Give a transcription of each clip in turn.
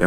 به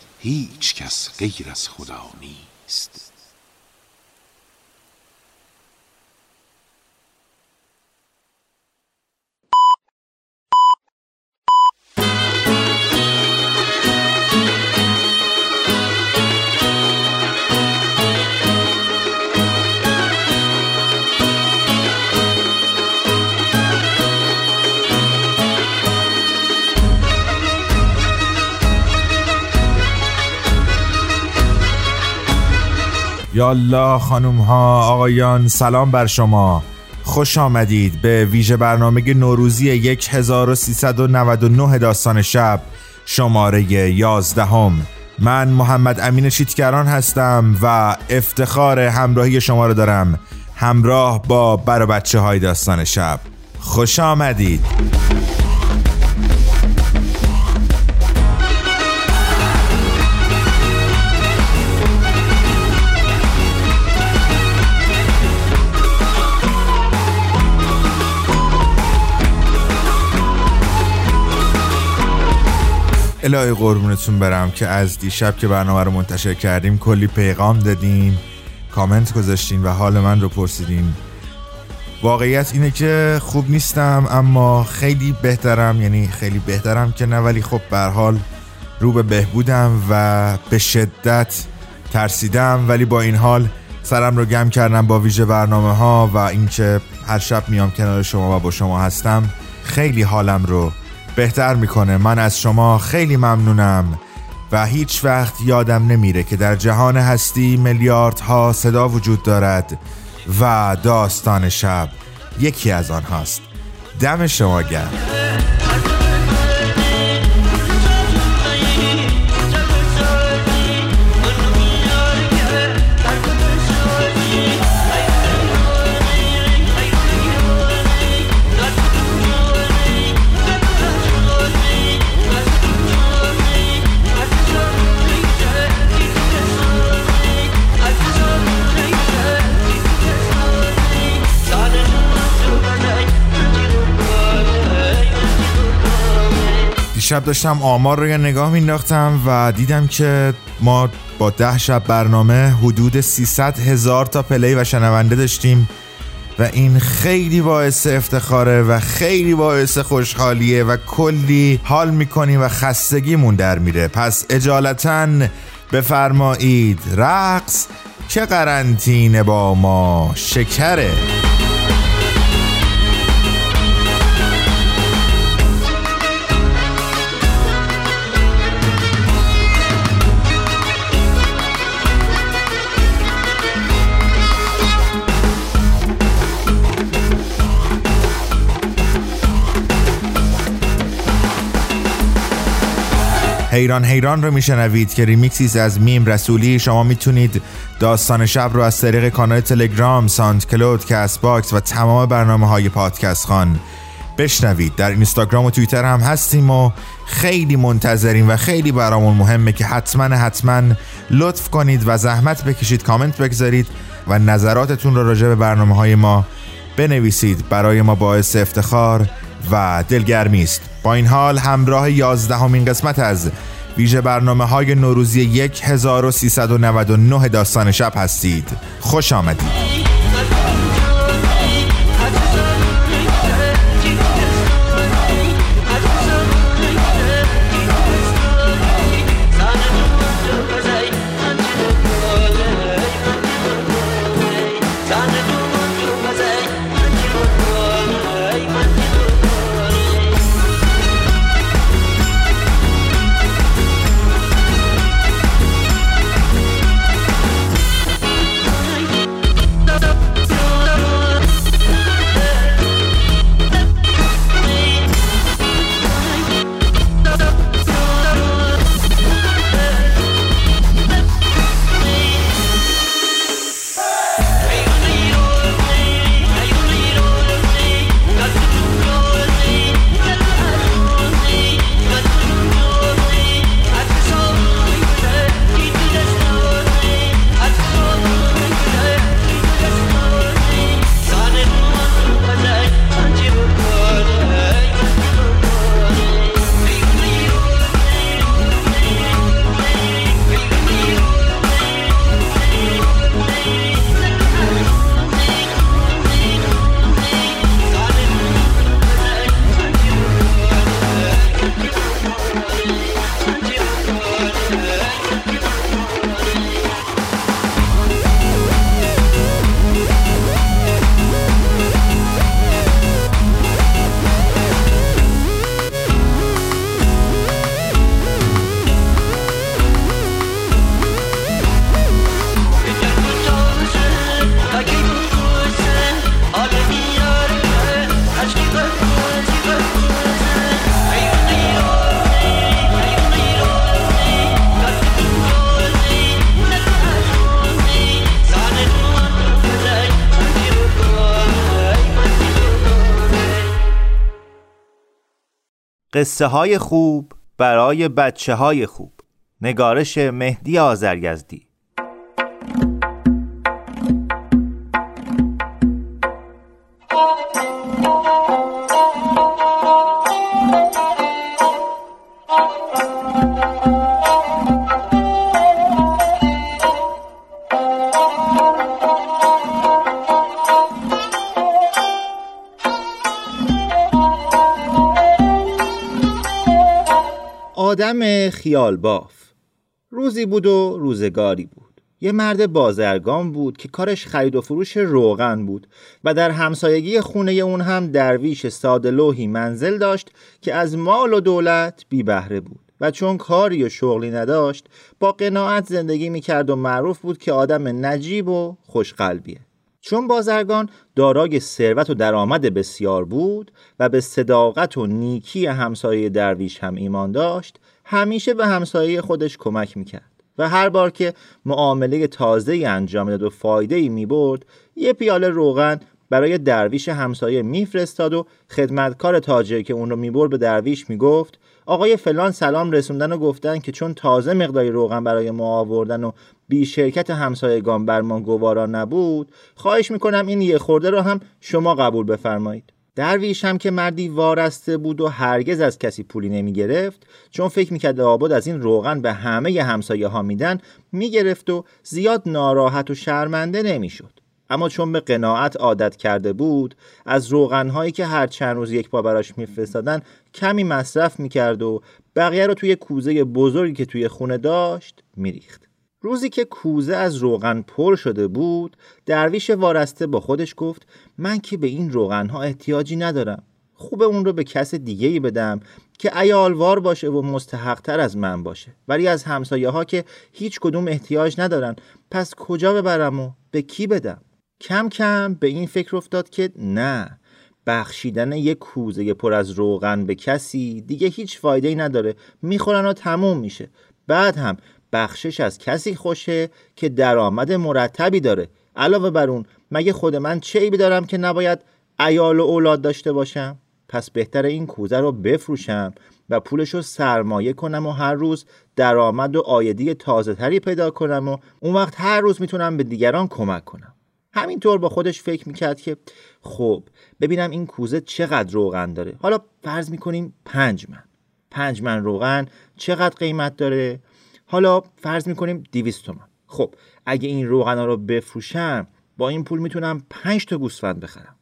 هیچ کس غیر از خدا نیست. یالا خانوم ها، آقایان، سلام بر شما. خوش آمدید به ویژه برنامه نوروزی 1399 داستان شب، شماره 11. من محمد امین چیت گران هستم و افتخار همراهی شما رو دارم، همراه با بر بچه های داستان شب. خوش آمدید. الهی قربونتون برم که از دیشب که برنامه رو منتشر کردیم کلی پیغام دادین، کامنت گذاشتین و حال من رو پرسیدین. واقعیت اینه که خوب نیستم، اما خیلی بهترم. یعنی خیلی بهترم که نه، ولی خب به هر حال رو به بهبودم و به شدت ترسیدم، ولی با این حال سرم رو گم کردم با ویژه برنامه ها و اینکه هر شب میام کنار شما و با شما هستم خیلی حالم رو بهتر میکنه. من از شما خیلی ممنونم و هیچ وقت یادم نمیره که در جهان هستی میلیاردها صدا وجود دارد و داستان شب یکی از آنهاست. دم شما گرم. شب داشتم آمار رو یه نگاه مینداختم و دیدم که ما با 10 شب برنامه حدود 300,000 تا پلی و شنونده داشتیم و این خیلی باعث افتخاره و خیلی باعث خوشحالیه و کلی حال میکنیم و خستگیمون در میره. پس اجالتاً بفرمایید رقص که قرنطینه با ما شکره. حیران حیران رو میشنوید که ریمیکسیز از میم رسولی. شما میتونید داستان شب رو از طریق کانال تلگرام، ساند کلود، کست باکس و تمام برنامه‌های پادکست خان بشنوید. در اینستاگرام و توییتر هم هستیم و خیلی منتظریم و خیلی برامون مهمه که حتما لطف کنید و زحمت بکشید، کامنت بگذارید و نظراتتون رو راجع به برنامه‌های ما بنویسید. برای ما باعث افتخار و دلگرمی است. با این حال همراه 11مین قسمت از ویژه برنامه‌های نوروزی 1399 داستان شب هستید. خوش آمدید. قصه های خوب برای بچه های خوب، نگارش مهدی آذریزدی. آدم خیال باف. روزی بود و روزگاری بود. یه مرد بازرگان بود که کارش خرید و فروش روغن بود و در همسایگی خونه اون هم درویش ساده‌لوحی منزل داشت که از مال و دولت بی بهره بود و چون کاری و شغلی نداشت با قناعت زندگی میکرد و معروف بود که آدم نجیب و خوشقلبیه. چون بازرگان دارای ثروت و درآمد بسیار بود و به صداقت و نیکی همسایه درویش هم ایمان داشت، همیشه به همسایه خودش کمک میکرد و هر بار که معامله تازه‌ای انجام می‌داد و فایده‌ای می‌برد، یه پیاله روغن برای درویش همسایه میفرستاد و خدمتکار تاجر که اون رو می‌برد به درویش میگفت آقای فلان سلام رسوندن و گفتن که چون تازه مقداری روغن برای ما آوردن و بی شرکت همسایگان بر ما گوارا نبود، خواهش میکنم این یه خورده را هم شما قبول بفرمایید. درویش هم که مردی وارسته بود و هرگز از کسی پولی نمی گرفت، چون فکر میکرد لابد از این روغن به همه همسایه ها میدن، میگرفت و زیاد ناراحت و شرمنده نمیشد. اما چون به قناعت عادت کرده بود، از روغنهایی که هر چند روز یک بار براش میفرستادن کمی مصرف میکرد و بقیه رو توی کوزه بزرگی که توی خونه داشت میریخت. روزی که کوزه از روغن پر شده بود، درویش وارسته با خودش گفت من که به این روغنها احتیاجی ندارم، خوبه اون رو به کس دیگه‌ای بدم که عیالوار باشه و مستحق‌تر از من باشه، ولی از همسایه‌ها که هیچ کدوم احتیاج ندارن، پس کجا ببرم و به کی بدم؟ کم کم به این فکر افتاد که نه، بخشیدن یک کوزه پر از روغن به کسی دیگه هیچ فایده‌ای نداره، میخورن و تموم میشه. بعد هم بخشش از کسی خوشه که درآمد مرتبی داره. علاوه بر اون مگه خود من چه عیبی دارم که نباید عیال و اولاد داشته باشم؟ پس بهتره این کوزه رو بفروشم و پولشو سرمایه کنم و هر روز درآمد و عایدی تازه‌تری پیدا کنم و اون وقت هر روز میتونم به دیگران کمک کنم. همینطور با خودش فکر میکرد که خب ببینم این کوزه چقدر روغن داره. حالا فرض میکنیم 5 من روغن چقدر قیمت داره؟ حالا فرض میکنیم 200 تومن. خب اگه این روغنا رو بفروشم با این پول میتونم 5 تا گوسفند بخرم.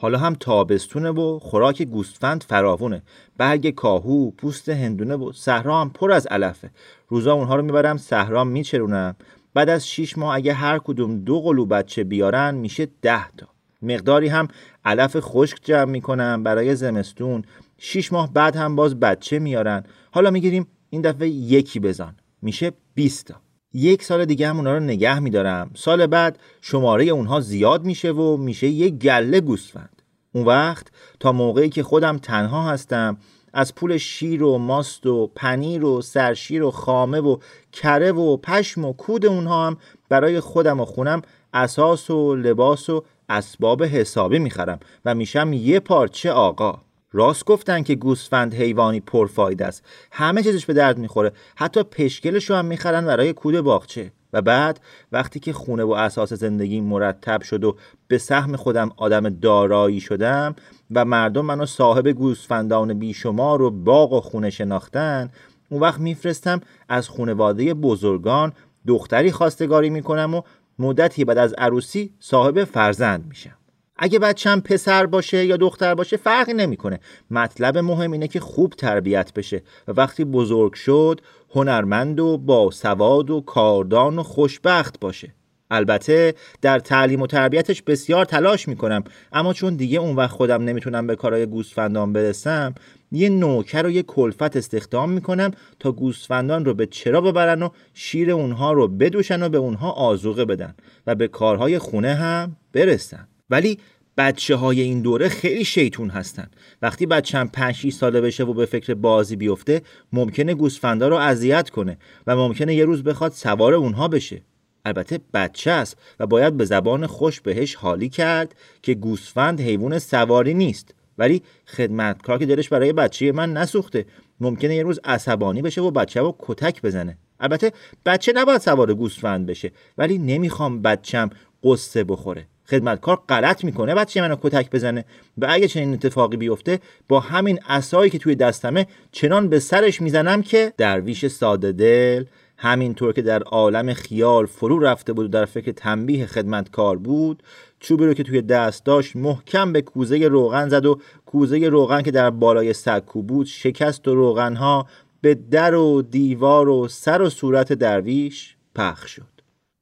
حالا هم تابستونه و خوراک گوسفند فراوونه، برگ کاهو، پوست هندونه و صحرا هم پر از علفه. روزا اونها رو میبرم صحرا میچرونم. بعد از 6 ماه اگه هر کدوم 2 قلو بچه بیارن میشه 10 تا. مقداری هم علف خشک جمع میکنم برای زمستون. 6 ماه بعد هم باز بچه میارن. حالا میگیریم این دفعه 1 بزن میشه 20 تا. 1 سال دیگه هم اونا رو نگه میدارم. سال بعد شماره اونها زیاد میشه و میشه 1 گله گوسفند. اون وقت تا موقعی که خودم تنها هستم از پول شیر و ماست و پنیر و سرشیر و خامه و کره و پشم و کود اونها هم برای خودم و خونم اساس و لباس و اسباب حسابی میخرم و میشم 1 پارچه آقا. راست گفتن که گوسفند حیوانی پرفایده است، همه چیزش به درد میخوره، حتی پشکلش رو هم میخرن برای کود باغچه. و بعد وقتی که خونه و اساس زندگی مرتب شد و به سهم خودم آدم دارایی شدم و مردم منو صاحب گوسفندان بیشمار و باغ و خونه شناختن، اون وقت میفرستم از خونواده بزرگان دختری خواستگاری میکنم و مدتی بعد از عروسی صاحب فرزند میشم. اگه بچه‌م پسر باشه یا دختر باشه فرقی نمیکنه. مطلب مهم اینه که خوب تربیت بشه و وقتی بزرگ شد هنرمند و با سواد و کاردان و خوشبخت باشه. البته در تعلیم و تربیتش بسیار تلاش میکنم، اما چون دیگه اون وقت خودم نمیتونم به کارهای گوسفندان برسم، یه نوکر و یه کلفت استخدام میکنم تا گوسفندان رو به چرا ببرن و شیر اونها رو بدوشن و به اونها آذوقه بدن و به کارهای خونه هم برسن. ولی بچه های این دوره خیلی شیطون هستن. وقتی بچه‌م 5-6 ساله بشه و به فکر بازی بیفته ممکنه گوسفندا رو اذیت کنه و ممکنه یه روز بخواد سوار اونها بشه. البته بچه است و باید به زبان خوش بهش حالی کرد که گوسفند حیوان سواری نیست، ولی خدمتکار که دلش برای بچه من نسوخته ممکنه یه روز عصبانی بشه و بچه‌و کتک بزنه. البته بچه نباید سوار گوسفند بشه، ولی نمیخوام بچه‌م قصه بخوره. خدمتکار غلط میکنه بچه منو کتک بزنه و اگه چنین اتفاقی بیفته با همین عصایی که توی دستمه چنان به سرش میزنم که درویش ساده دل همینطور که در عالم خیال فرو رفته بود و در فکر تنبیه خدمتکار بود، چوبی رو که توی دست داشت محکم به کوزه روغن زد و کوزه روغن که در بالای سکو بود شکست و روغنها به در و دیوار و سر و صورت درویش پخش شد.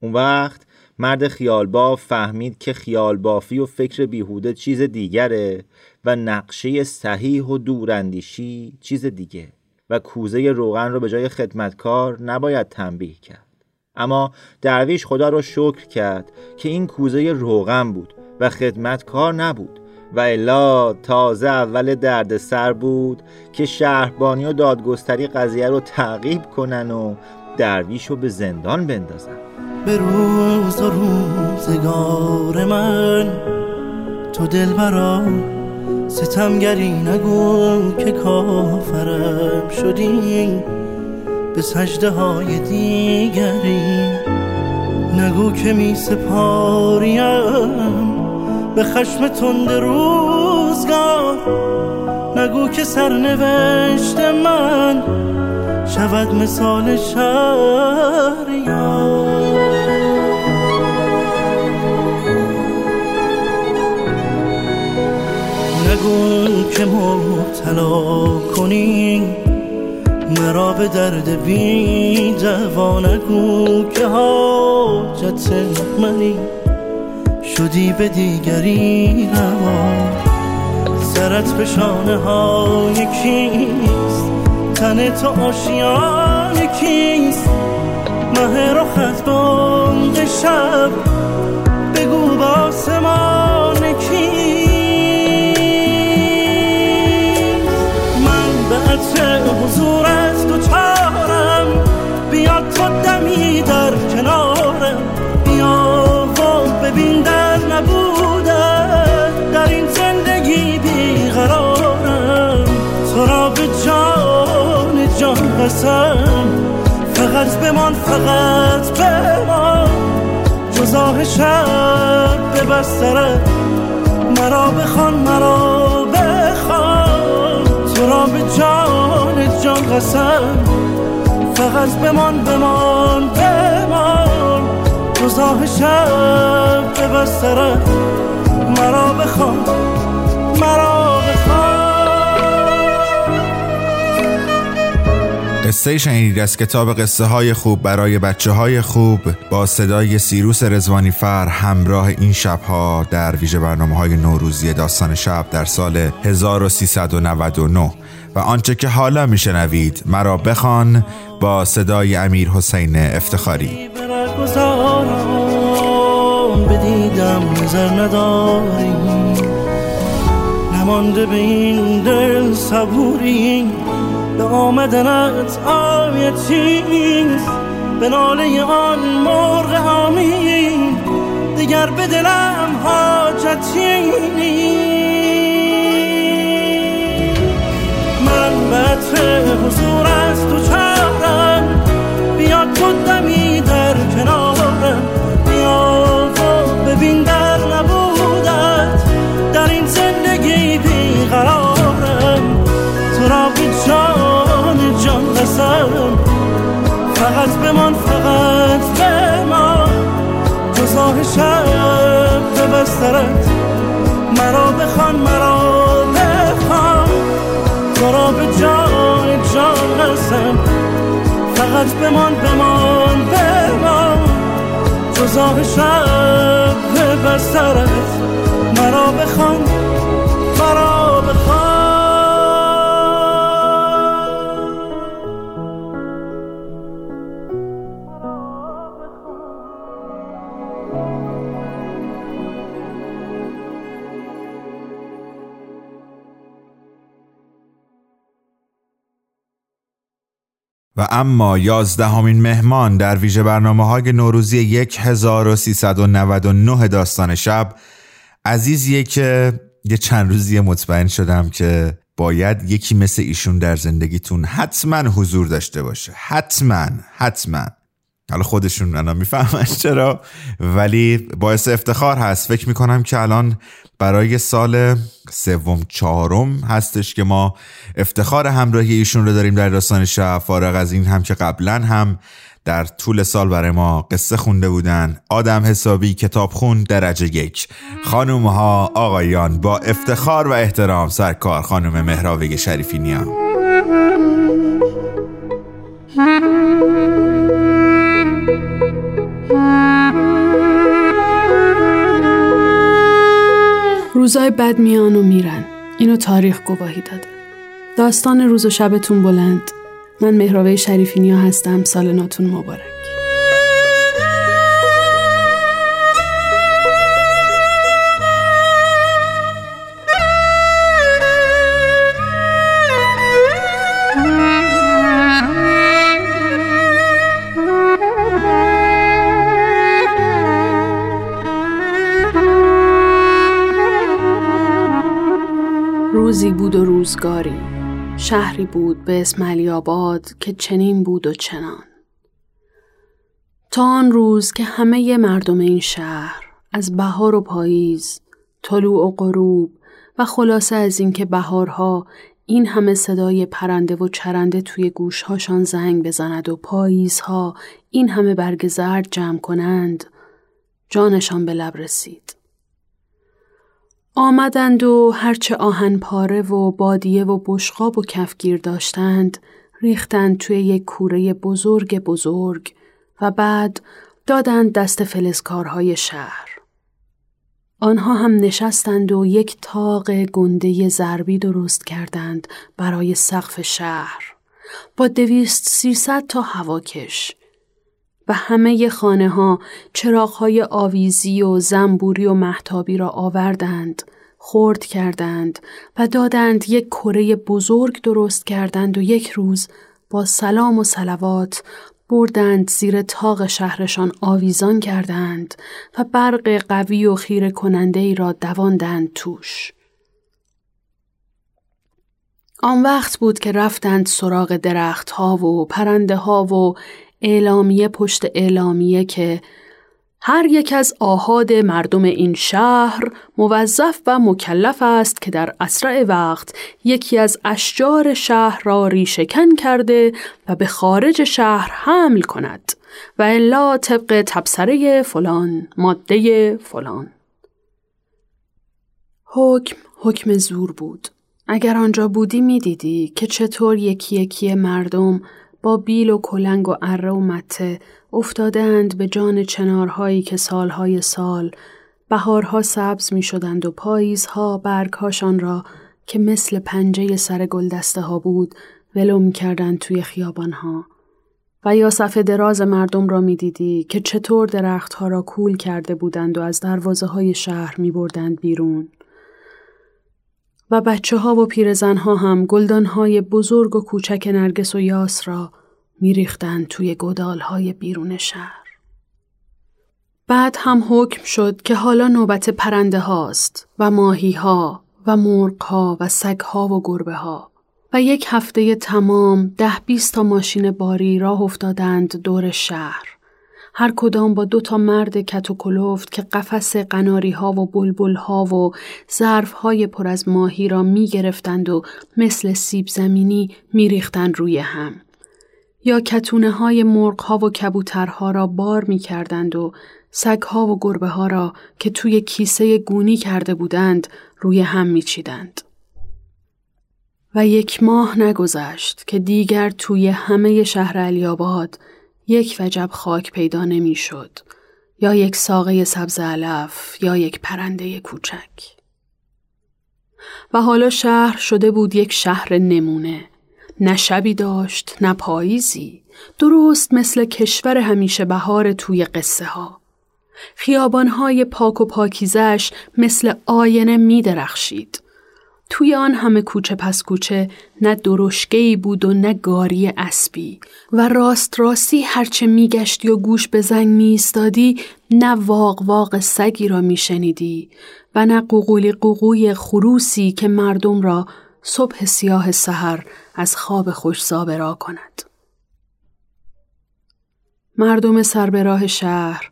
اون وقت مرد خیالباف فهمید که خیالبافی و فکر بیهوده چیز دیگره و نقشه صحیح و دوراندیشی چیز دیگه و کوزه روغن رو به جای خدمتکار نباید تنبیه کرد. اما درویش خدا رو شکر کرد که این کوزه روغن بود و خدمتکار نبود و الا تازه اول درد سر بود که شهربانی و دادگستری قضیه رو تعقیب کنن و درویش رو به زندان بندازن. به روز و روزگار من تو دلبرم ستمگری نگو که کافرم شدی، به سجده های دیگری نگو که می سپاریم، به خشم تند روزگار نگو که سرنوشت من شود مثال شهریار. نگو که مبتلا کنی مرا به درد بی دوا، نگو که حاجت منی شدی به دیگری روا. سرت به شانه های کیست، تن تو آشیان کیست، مه رو خط بانگ شب بگو با آسمان کیست. نرسم، فقط بمان، فقط بمان، جزاه شب به بستره مرا بخوان، مرا بخوان، تو را به جان جان قسم، فقط بمان، بمان، بمان، جزاه شب به بستره مرا بخوان، مرا بخوان. قصه شنیدید از کتاب قصه های خوب برای بچه های خوب با صدای سیروس رضوانی فر همراه این شبها در ویژه برنامه های نوروزی داستان شب در سال 1399 و آنچه که حالا میشنوید مرا بخوان با صدای امیر حسین افتخاری. بدیدم نظر نداری، نمانده به این دل صبوری، به آمدنت آیتی به ناله آن مرغ حامی، دیگر به دلم حاجتی نیست. من بطر حضور از تو چارم، بیا تو دمی در کنارم، بیا و ببین در نبودت در این زندگی بیقرارم، تو را به جان جان قسم، فقط بمان، فقط بمان، جزاه شب به بسترت مرا بخوان، مرا بخوان، تو را به جان جان قسم، فقط بمان، بمان، بمان، جزاه شب به بسترت مرا بخوان، مرا بخوان. و اما 11مین مهمان در ویژه برنامه‌های نوروزی 1399 داستان شب عزیزیه که یه چند روزی مطمئن شدم که باید یکی مثل ایشون در زندگیتون حتما حضور داشته باشه، حتما. حالا خودشون الان میفهمن چرا، ولی باعث افتخار هست. فکر میکنم که الان برای سال سوم چهارم هستش که ما افتخار همراهی ایشون رو داریم در داستان شب، فارغ از این هم که قبلا هم در طول سال برای ما قصه خونده بودن، آدم حسابی، کتابخون درجه یک. خانوم ها، آقایان، با افتخار و احترام سرکار خانم مهراوه شریفی نیا. روزای بد میان و میرن، اینو تاریخ گواهی داده. داستان روز و شبتون بلند. من مهراوه شریفی نیا هستم، سال نوتون مبارک. روزی بود و روزگاری، شهری بود به اسم علی‌آباد که چنین بود و چنان. تا آن روز که همه مردم این شهر از بهار و پاییز، طلوع و غروب و خلاصه از این که بهارها این همه صدای پرنده و چرنده توی گوشهاشان زنگ بزند و پاییزها این همه برگ زرد جمع کنند، جانشان به لب رسید. آمدند و هرچه آهن پاره و بادیه و بشقاب و کفگیر داشتند ریختند توی یک کوره بزرگ بزرگ و بعد دادند دست فلزکارهای شهر. آنها هم نشستند و یک تاق گنده زربی درست کردند برای سقف شهر با 200-300 تا هواکش و همه خانه ها چراغ‌های آویزی و زنبوری و مهتابی را آوردند، خرد کردند و دادند یک کره بزرگ درست کردند و یک روز با سلام و صلوات بردند زیر طاق شهرشان آویزان کردند و برق قوی و خیره کننده ای را دواندند توش. آن وقت بود که رفتند سراغ درخت ها و پرنده ها و اعلامیه پشت اعلامیه که هر یک از آحاد مردم این شهر موظف و مکلف است که در اسرع وقت یکی از اشجار شهر را ریشه‌کن کرده و به خارج شهر حمل کند و الا طبق تبصره فلان ماده فلان. حکم زور بود. اگر آنجا بودی می دیدی که چطور یکی یکی مردم با بیل و کلنگ و اره و مته افتادند به جان چنارهایی که سالهای سال بهارها سبز می شدند و پاییزها برگهاشان را که مثل پنجه سر گلدسته ها بود ولو می کردند توی خیابانها. و یا صفحه دراز مردم را می دیدی که چطور درختها را کول کرده بودند و از دروازه های شهر می بردند بیرون. و بچه ها و پیرزن ها هم گلدان های بزرگ و کوچک نرگس و یاس را می ریختند توی گودال های بیرون شهر. بعد هم حکم شد که حالا نوبت پرنده هاست و ماهی ها و مرغ ها و سگ ها و گربه ها. و یک هفته تمام 10-20 تا ماشین باری راه افتادند دور شهر. هر کدام با 2 تا مرد کت و کلفت که قفس قناری ها و بلبل ها و ظرف های پر از ماهی را می گرفتند و مثل سیب زمینی می ریختند روی هم. یا کتونه های مرغ ها و کبوتر ها را بار می کردند و سگ ها و گربه ها را که توی کیسه گونی کرده بودند روی هم می چیدند. و یک ماه نگذشت که دیگر توی همه شهر علی‌آباد یک وجب خاک پیدا نمی شد، یا یک ساقه سبز علف یا یک پرنده کوچک. و حالا شهر شده بود یک شهر نمونه. نه شبی داشت نه پاییزی، درست مثل کشور همیشه بهار توی قصه ها. خیابانهای پاک و پاکیزش مثل آینه می درخشید. توی آن همه کوچه پس کوچه نه درشگه‌ای بود و نه گاری اسبی و راست راستی هرچه میگشتی و گوش به زنگ میایستادی نه واق واق سگی را میشنیدی و نه قوقولی قوقوی خروسی که مردم را صبح سیاه سحر از خواب خوشزا بیدار کند. مردم سر به راه شهر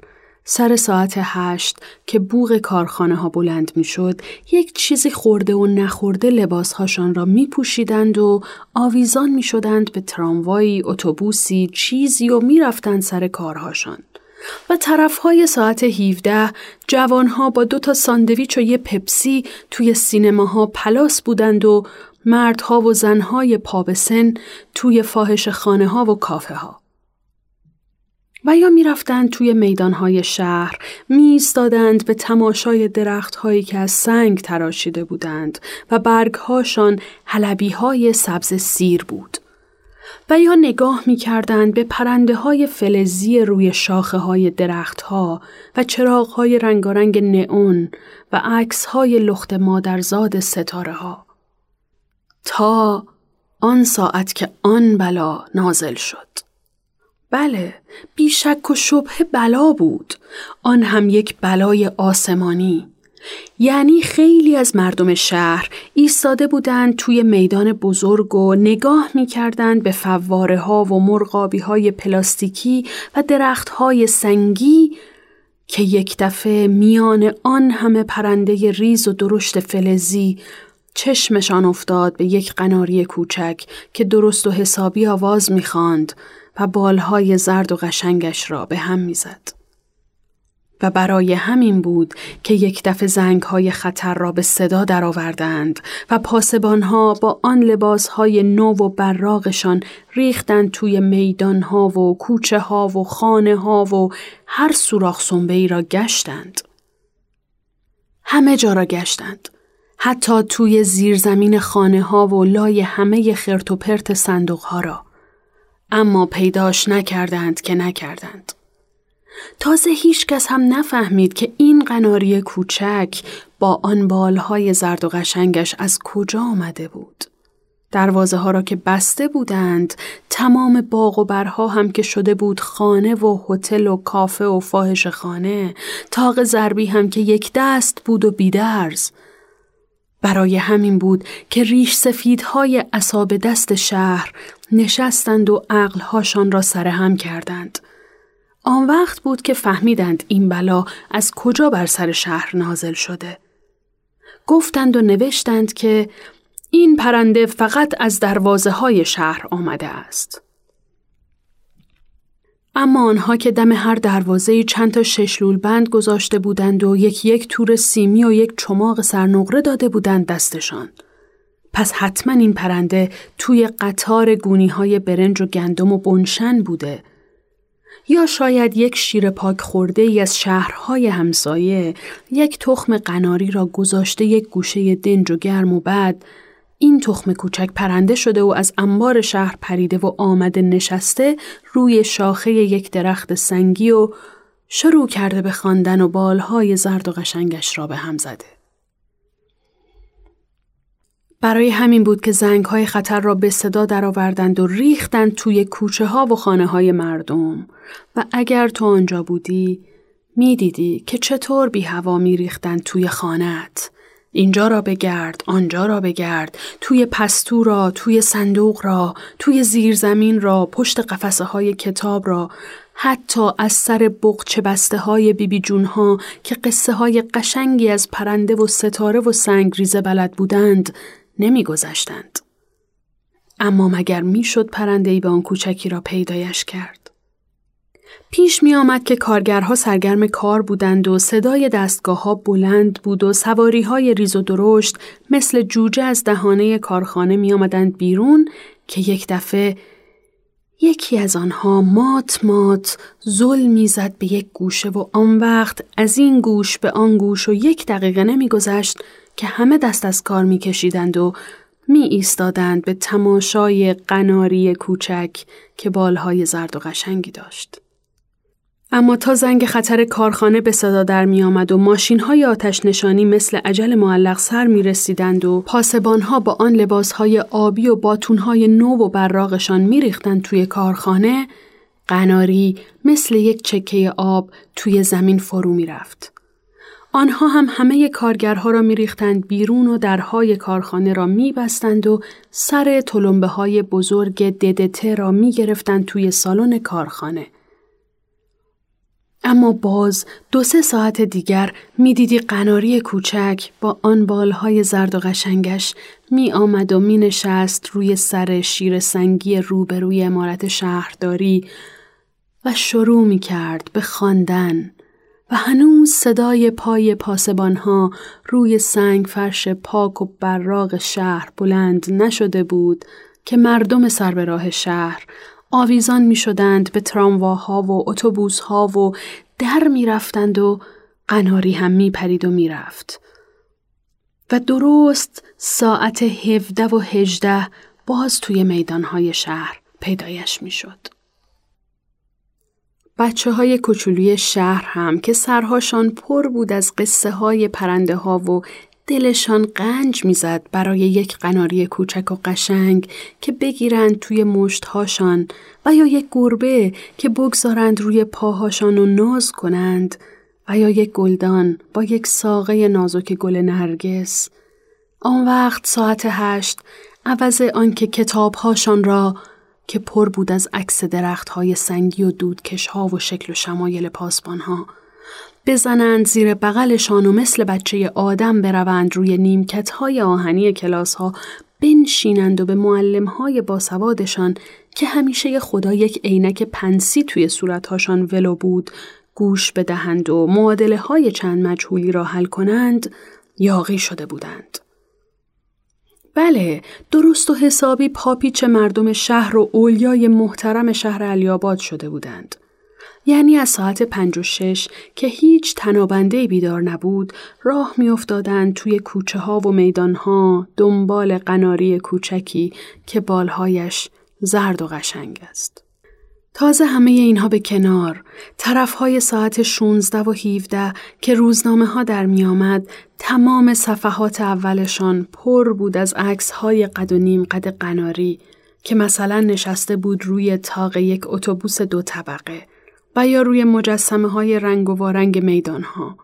سر ساعت 8 که بوق کارخانه ها بلند می شد، یک چیزی خورده و نخورده لباس هاشان را می پوشیدند و آویزان می شدند به تراموایی، اتوبوسی، چیزی و می رفتند سر کارهاشان. و طرف های ساعت 17 جوان ها با 2 تا ساندویچ و یه پپسی توی سینماها پلاس بودند و مردها و زنهای پا به سن توی فاحشه خانه ها و کافه ها. و یا می رفتند توی میدانهای شهر، می ایستادند به تماشای درختهایی که از سنگ تراشیده بودند و برگهاشان حلبیهای سبز سیر بود. و یا نگاه می کردند به پرندههای فلزی روی شاخههای درختها و چراغهای رنگارنگ نئون و عکسهای لخت مادرزاد ستارهها. تا آن ساعت که آن بلا نازل شد. بله، بیشک و شبه بلا بود. آن هم یک بلای آسمانی. یعنی خیلی از مردم شهر ایستاده بودند توی میدان بزرگ و نگاه می کردند به فواره ها و مرغابی های پلاستیکی و درخت های سنگی که یک دفعه میان آن همه پرنده ریز و درشت فلزی چشمشان افتاد به یک قناری کوچک که درست و حسابی آواز می خواند و بالهای زرد و قشنگش را به هم میزد. و برای همین بود که یک دفعه زنگهای خطر را به صدا درآوردند و پاسبانها با آن لباسهای نو و براقشان ریختند توی میدانها و کوچه ها و خانه ها و هر سوراخ سنبه‌ای را گشتند. همه جا را گشتند. حتی توی زیرزمین خانه ها و لای همه خرت و پرت صندوق ها را. اما پیداش نکردند که نکردند. تازه هیچ کس هم نفهمید که این قناری کوچک با آن بالهای زرد و قشنگش از کجا آمده بود. دروازه ها را که بسته بودند، تمام باغ و برها هم که شده بود خانه و هتل و کافه و فاحشه خانه، طاق ضربی هم که یک دست بود و بیدرز. برای همین بود که ریش سفیدهای اصاب دست شهر نشستند و عقلهاشان را سرهم کردند. آن وقت بود که فهمیدند این بلا از کجا بر سر شهر نازل شده. گفتند و نوشتند که این پرنده فقط از دروازه های شهر آمده است. اما آنها که دم هر دروازه‌ای چند تا ششلول بند گذاشته بودند و یک تور سیمی و یک چماق سرنقره داده بودند دستشان. پس حتما این پرنده توی قطار گونی‌های برنج و گندم و بنشن بوده. یا شاید یک شیر پاک خورده ای از شهرهای همسایه یک تخم قناری را گذاشته یک گوشه دنج و گرم و بعد این تخم کوچک پرنده شده و از انبار شهر پریده و آمده نشسته روی شاخه یک درخت سنگی و شروع کرده به خواندن و بالهای زرد و قشنگش را به هم زده. برای همین بود که زنگ‌های خطر را به صدا درآوردند و ریختند توی کوچه ها و خانه های مردم و اگر تو آنجا بودی می‌دیدی که چطور بی هوا می‌ریختند توی خانه‌ات. اینجا را بگرد، آنجا را بگرد، توی پستو را، توی صندوق را، توی زیرزمین را، پشت قفسه های کتاب را، حتی از سر بقچه بسته های بیبی جون ها که قصه های قشنگی از پرنده و ستاره و سنگریزه بلد بودند نمی گذشتند. اما مگر می شد پرنده‌ای به آن کوچکی را پیدایش کرد؟ پیش می آمد که کارگرها سرگرم کار بودند و صدای دستگاه ها بلند بود و سواری های ریز و درشت مثل جوجه از دهانه کارخانه می آمدند بیرون که یک دفعه یکی از آنها مات مات زل می زد به یک گوشه و آن وقت از این گوش به آن گوش و یک دقیقه نمی گذشت که همه دست از کار می کشیدند و می ایستادند به تماشای قناری کوچک که بالهای زرد و قشنگی داشت. اما تا زنگ خطر کارخانه به صدا در می آمد و ماشین‌های آتش نشانی مثل اجل معلق سر می رسیدند و پاسبان‌ها با آن لباس‌های آبی و باتون‌های نو و براقشان می ریختند توی کارخانه، قناری مثل یک چکه آب توی زمین فرو می رفت. آنها هم همه کارگرها را می ریختند بیرون و درهای کارخانه را می بستند و سر تلمبه‌های بزرگ ددته را می گرفتند توی سالن کارخانه. اما باز 2-3 ساعت دیگر می دیدی قناری کوچک با آن بالهای زرد و قشنگش می آمد و می نشست روی سر شیر سنگی روبروی عمارت شهرداری و شروع می کرد به خواندن و هنوز صدای پای پاسبانها روی سنگ فرش پاک و براق شهر بلند نشده بود که مردم سر به راه شهر آویزان می شدند به ترامواها و اتوبوسها و در می رفتند و قناری هم می پرید و می رفت. و درست ساعت 17 و 18 باز توی میدانهای شهر پیدایش می شد. بچه های کوچولوی شهر هم که سرهاشان پر بود از قصه های پرنده ها و دلشان قنج می‌زد برای یک قناری کوچک و قشنگ که بگیرند توی مشت‌هاشان و یا یک گربه که بگذارند روی پاهاشان و ناز کنند و یا یک گلدان با یک ساقه نازک گل نرگس. آن وقت ساعت 8 عوض آنکه کتاب‌هاشان را که پر بود از عکس درخت‌های سنگی و دودکش‌ها و شکل و شمایل پاسبان‌ها بزنند زیر بغلشان و مثل بچه آدم بروند روی نیمکت‌های آهنی کلاس‌ها بنشینند و به معلم‌های باسوادشان که همیشه خدا یک عینک پنسی توی صورت‌هاشان ولو بود گوش بدهند و معادله‌های چند مجهولی را حل کنند یاغی شده بودند. بله، درست و حسابی پاپیچ مردم شهر و اولیای محترم شهر علی‌آباد شده بودند. یعنی از ساعت 5 و 6 که هیچ تنابنده‌ای بیدار نبود راه می‌افتادند توی کوچه ها و میدان ها دنبال قناری کوچکی که بالهایش زرد و قشنگ است. تازه همه اینها به کنار طرفهای ساعت 16 و 17 که روزنامه ها در می آمد تمام صفحات اولشان پر بود از عکس‌های قد و نیم قد قناری که مثلا نشسته بود روی تاق یک اتوبوس 2 طبقه و یا روی مجسمه های رنگ و وارنگ میدان ها.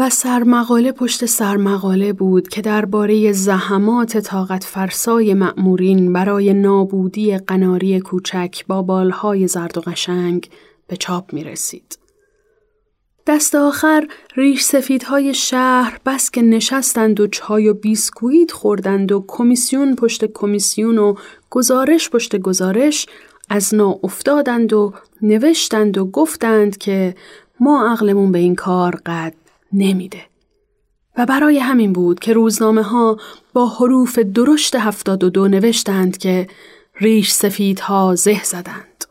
و سرمقاله پشت سرمقاله بود که درباره زحمات طاقت فرسای مأمورین برای نابودی قناری کوچک با بالهای زرد و قشنگ به چاپ می رسید. دست آخر ریش سفیدهای شهر بس که نشستند و چای و بیسکویت خوردند و کمیسیون پشت کمیسیون و گزارش پشت گزارش از نا افتادند و نوشتند و گفتند که ما عقلمون به این کار قد نمیده. و برای همین بود که روزنامه ها با حروف درشت 72 نوشتند که ریش سفیدها زه زدند.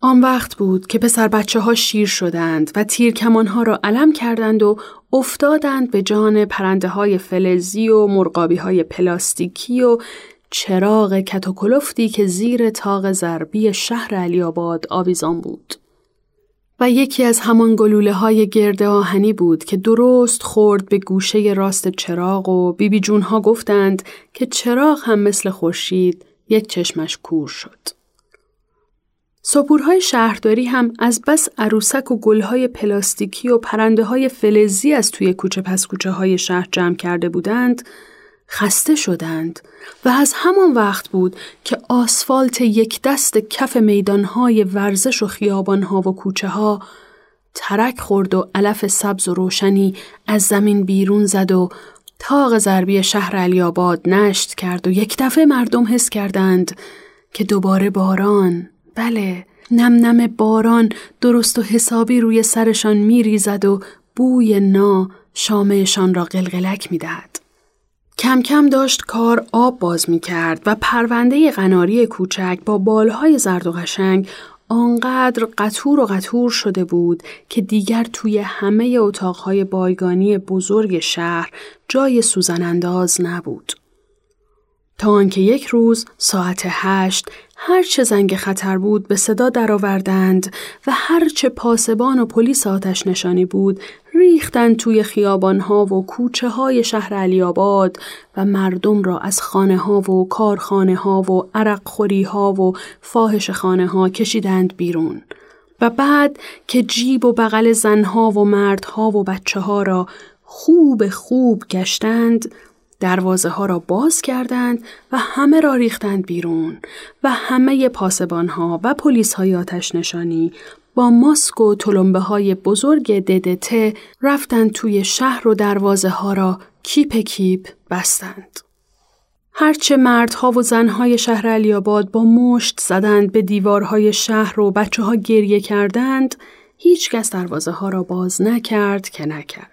آن وقت بود که پسر بچه ها شیر شدند و تیر کمان ها را علم کردند و افتادند به جان پرنده های فلزی و مرغابی های پلاستیکی و چراغ کتوکلفتی که زیر تاق ضربی شهر علی آباد آویزان بود. و یکی از همان گلوله های گرد آهنی بود که درست خورد به گوشه راست چراغ و بیبی جون ها گفتند که چراغ هم مثل خورشید یک چشمش کور شد. سپورهای شهرداری هم از بس عروسک و گلهای پلاستیکی و پرنده های فلزی از توی کوچه پس کوچه های شهر جمع کرده بودند، خسته شدند و از همان وقت بود که آسفالت یک دست کف میدانهای ورزش و خیابانها و کوچه ها ترک خورد و علف سبز و روشنی از زمین بیرون زد و تاق ضربی شهر علی آباد نشت کرد و یک دفعه مردم حس کردند که دوباره باران، بله، نم نم باران درست و حسابی روی سرشان میریزد و بوی نا شامهشان را قلقلک میدهد. کم کم داشت کار آب باز میکرد و پرونده قناری کوچک با بالهای زرد و قشنگ آنقدر قطور و قطور شده بود که دیگر توی همه اتاقهای بایگانی بزرگ شهر جای سوزن انداز نبود. تا آنکه یک روز ساعت 8 هر چه زنگ خطر بود به صدا درآوردند و هر چه پاسبان و پلیس آتش نشانی بود ریختند توی خیابان‌ها و کوچه‌های شهر علی‌آباد و مردم را از خانه‌ها و کارخانه‌ها و عرقخوری‌ها و فاحشه‌خانه‌ها کشیدند بیرون و بعد که جیب و بغل زن‌ها و مردها و بچه‌ها را خوب گشتند، دروازه ها را باز کردند و همه را ریختند بیرون و همه پاسبان ها و پلیس های آتش نشانی با ماسک و تلمبه های بزرگ ددته رفتند توی شهر و دروازه ها را کیپ کیپ بستند. هرچه مردها و زنهای شهر علی‌آباد با مشت زدند به دیوارهای شهر و بچه ها گریه کردند، هیچ کس دروازه ها را باز نکرد که نکرد.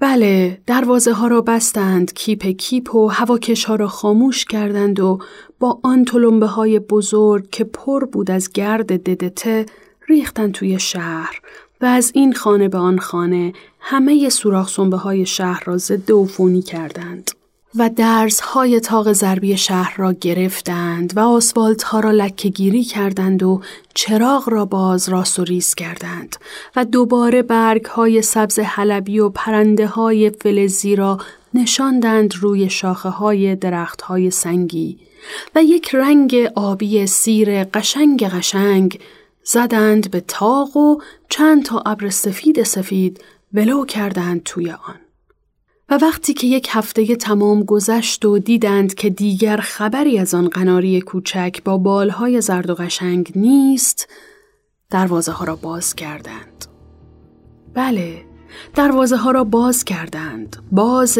بله، دروازه ها را بستند، کیپ کیپ و هواکش ها را خاموش کردند و با آن تلمبه های بزرگ که پر بود از گرد ددته ریختند توی شهر و از این خانه به آن خانه همه سوراخ سنبه های شهر را ضد و عفونی کردند و درز های تاق ضربی شهر را گرفتند و آسفالت ها را لکه گیری کردند و چراغ را باز راست و ریز کردند و دوباره برگ های سبز حلبی و پرنده های فلزی را نشاندند روی شاخه های درخت های سنگی و یک رنگ آبی سیر قشنگ زدند به تاق و چند تا ابر سفید ولو کردند توی آن. و وقتی که یک هفته تمام گذشت و دیدند که دیگر خبری از آن قناری کوچک با بالهای زرد و قشنگ نیست، دروازه ها را باز کردند. بله، دروازه ها را باز کردند، باز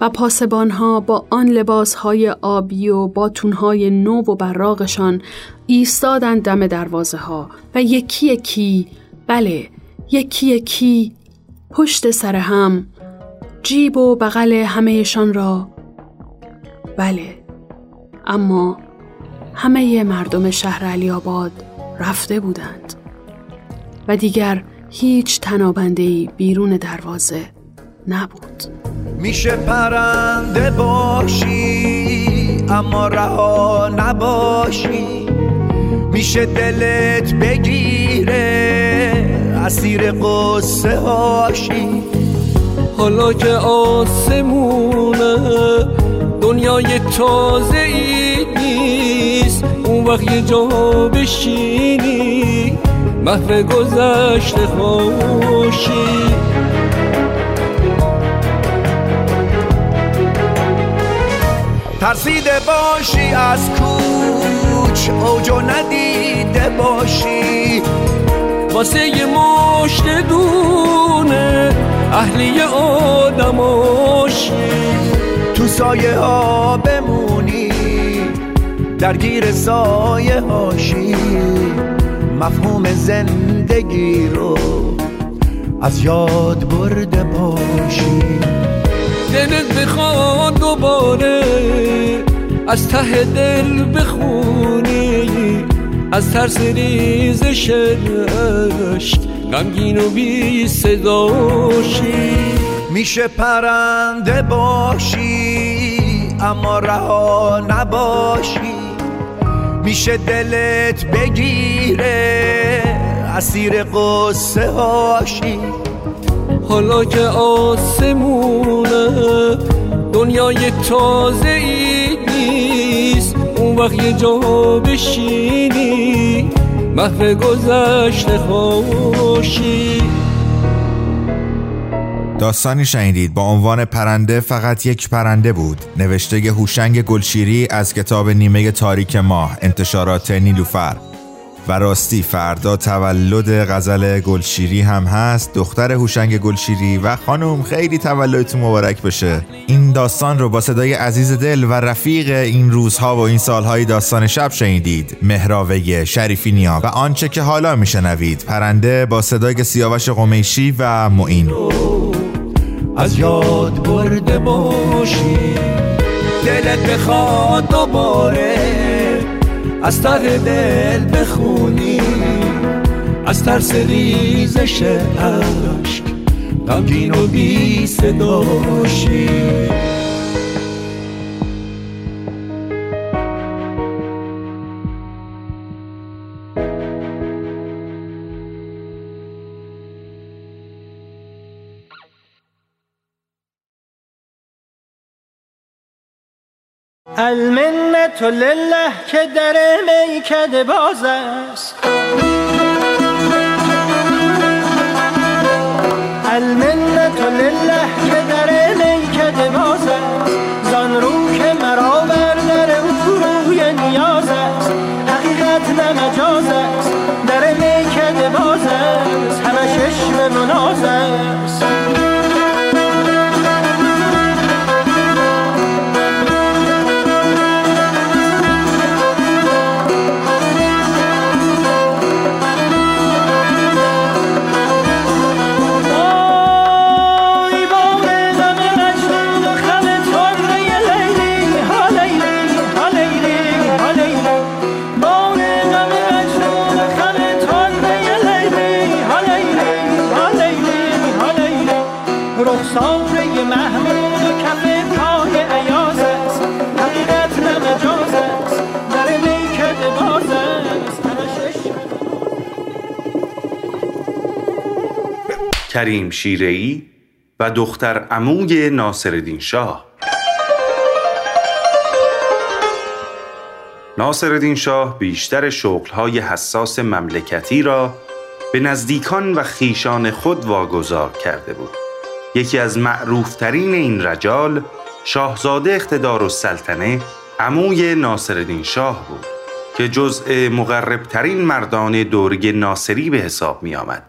و پاسبان ها با آن لباس های آبی و باتون های نو و براقشان ایستادند دم دروازه ها و یکی یکی پشت سر هم جیب و بغل همهشان را، بله، اما همه مردم شهر علی‌آباد رفته بودند و دیگر هیچ تنابنده‌ای بیرون دروازه نبود. میشه پرنده باشی اما رها نباشی، میشه دلت بگیره اسیر قصه هاشی. حالا که آسمونه دنیای تازه ای نیست، اون وقت یه جا بشینی محو گذشته خوشی. ترسیده باشی از کوچ، اوجو ندیده باشی، واسه یه مشت دونه اهلی آدماشی. تو سایه ها بمونی، درگیر سایه هاشی، مفهوم زندگی رو از یاد برده باشی. دلت بخواد دوباره از ته دل بخونی، از ترس ریزش عشق غمگین و بی صداشی. میشه پرنده باشی اما رها نباشی، میشه دلت بگیره اسیر قصه هاشی. حالا که آسمونه دنیای تازه ای نیست، اون وقت یه جا بشینی محو گذشته خوشی. داستانی شنیدید با عنوان پرنده فقط یک پرنده بود، نوشته هوشنگ گلشیری از کتاب نیمه تاریک ماه، انتشارات نیلوفر. و راستی فردا تولد غزل گلشیری هم هست، دختر هوشنگ گلشیری. و خانم خیلی تولدتون مبارک بشه. این داستان رو با صدای عزیز دل و رفیق این روزها و این سالهای داستان شب شنیدید، مهراوه شریفی نیا. و آنچه که حالا میشنوید، پرنده، با صدای سیاوش قمیشی و معین. از یاد برده باشی، دلت بخواد دوباره از ته دل بخونی، از ترس ریزش عشق غمگین و بی صداشی. المنت لله که در میکده باز است، المنت لله که در میکده باز است، زان رو که مرا بردر روی نیاز است، حقیقت نه مجاز است، در میکده باز است، همه چشم مناز است. کریم شیره ای و دختر عموی ناصرالدین شاه. ناصرالدین شاه بیشتر شغل‌های حساس مملکتی را به نزدیکان و خیشان خود واگذار کرده بود. یکی از معروف‌ترین این رجال، شاهزاده اقتدارالسلطنه، عموی ناصرالدین شاه بود که جزء مقرب‌ترین مردان دوره ناصری به حساب می‌آمد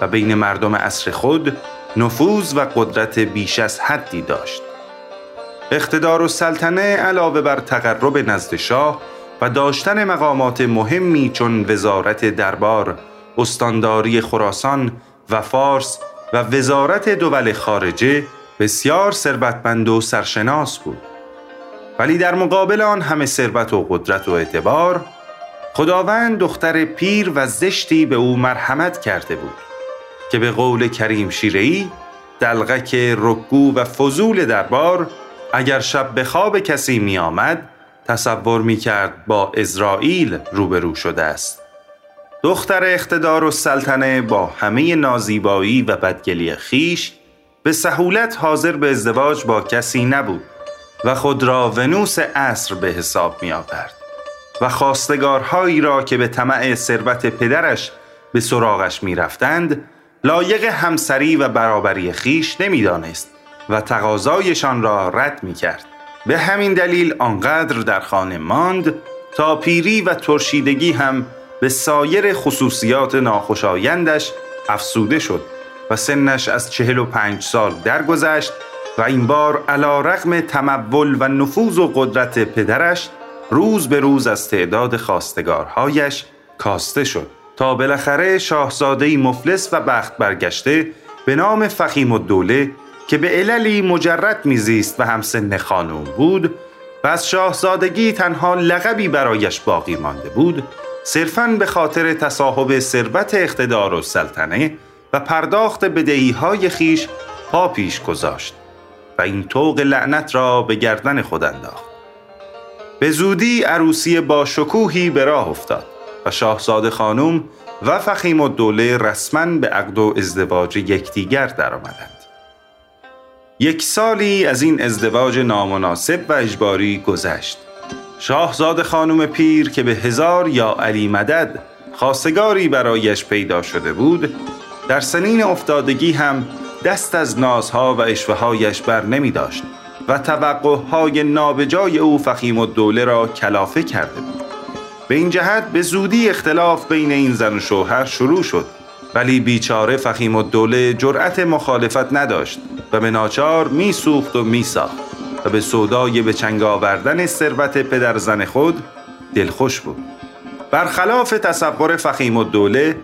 و بین مردم عصر خود نفوذ و قدرت بیش از حدی داشت. اقتدارالسلطنه علاوه بر تقرب نزد شاه و داشتن مقامات مهمی چون وزارت دربار، استانداری خراسان و فارس و وزارت دول خارجه، بسیار ثروتمند و سرشناس بود. ولی در مقابل آن همه ثروت و قدرت و اعتبار، خداوند دختر پیر و زشتی به او مرحمت کرده بود که به قول کریم شیره ای، دلغک رکگو و فضول دربار اگر شب به خواب کسی می آمد، تصور می کرد با عزرائیل روبرو شده است. دختر اقتدارالسلطنه با همه نازیبایی و بدگلی خیش به سهولت حاضر به ازدواج با کسی نبود و خود را ونوس عصر به حساب می آورد و خواستگارهایی را که به طمع ثروت پدرش به سراغش می رفتند لایق همسری و برابری خیش نمی دانست و تقاضایشان را رد می کرد. به همین دلیل آنقدر در خانه ماند تا پیری و ترشیدگی هم به سایر خصوصیات ناخوشایندش افسوده شد و سنش از 45 سال درگذشت و این بار علی‌رغم تمول و نفوذ و قدرت پدرش روز به روز از تعداد خواستگارهایش کاسته شد تا بالاخره شاهزاده‌ای مفلس و بخت برگشته به نام فخیمالدوله که به عللی مجرد میزیست و همسن خانم بود و از شاهزادگی تنها لقبی برایش باقی مانده بود، صرفاً به خاطر تصاحب ثروت اقتدارالسلطنه و پرداخت بدهی‌های خیش پا پیش گذاشت و این طوق لعنت را به گردن خود انداخت. به زودی عروسی با شکوهی به راه افتاد و شاهزاده خانم و فخیمالدوله رسماً به عقد و ازدواج یکدیگر درآمدند. 1 سالی از این ازدواج نامناسب و اجباری گذشت. شاهزاده خانم پیر که به 1000 یا علی مدد خواستگاری برایش پیدا شده بود، در سنین افتادگی هم دست از نازها و اشوه‌هایش بر نمی داشت و توقع‌های نابجای او فخیمالدوله را کلافه کرده بود. به این جهت به زودی اختلاف بین این زن و شوهر شروع شد، ولی بیچاره فخیمالدوله جرأت مخالفت نداشت و به ناچار می سوخت و می ساخت و به سودای به چنگ آوردن ثروت پدر زن خود دلخوش بود. برخلاف تصور فخیمالدوله،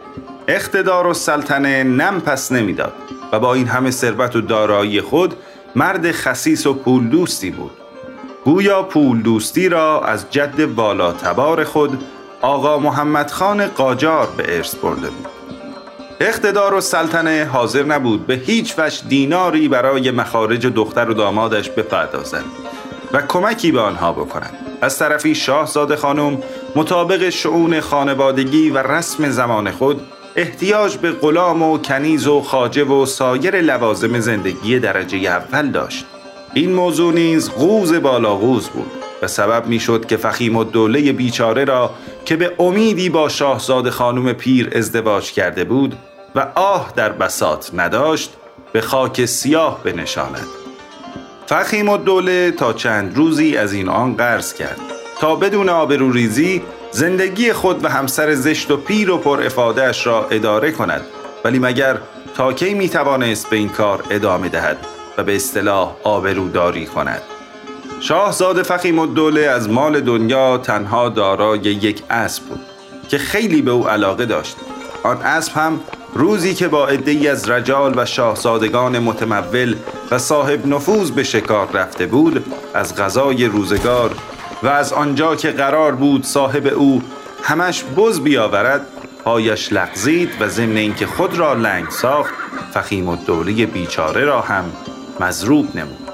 اقتدارالسلطنه نم پس نمی داد و با این همه ثروت و دارایی خود مرد خسیس و پول دوستی بود. گویا پول دوستی را از جد والا تبار خود آقا محمد خان قاجار به ارث برده بود. اقتدارالسلطنه حاضر نبود به هیچ وجه دیناری برای مخارج دختر و دامادش بپردازد و کمکی به آنها بکند. از طرفی شاهزاده خانم مطابق شئون خانوادگی و رسم زمان خود احتیاج به غلام و کنیز و خواجه و سایر لوازم زندگی درجه اول داشت. این موضوع نیز قوز بالاقوز بود و سبب میشد که فخیمالدوله بیچاره را که به امیدی با شاهزاده خانم پیر ازدواج کرده بود و آه در بساط نداشت، به خاک سیاه بنشاند. فخیمالدوله تا چند روزی از این آن قرض کرد تا بدون آبرو ریزی زندگی خود و همسر زشت و پیر و پر افادهش را اداره کند، ولی مگر تا کی می توانست به این کار ادامه دهد و به اصطلاح آبروداری کند؟ شاهزاده فخیمالدوله از مال دنیا تنها دارای 1 اسب بود که خیلی به او علاقه داشت. آن اسب هم روزی که با عده‌ای از رجال و شاهزادگان متمول و صاحب نفوذ به شکار رفته بود، از غذای روزگار و از آنجا که قرار بود صاحب او همش بز بیاورد پایش لغزید و ضمن اینکه خود را لنگ ساخت، فخیمالدوله بیچاره را هم مضروب نمود.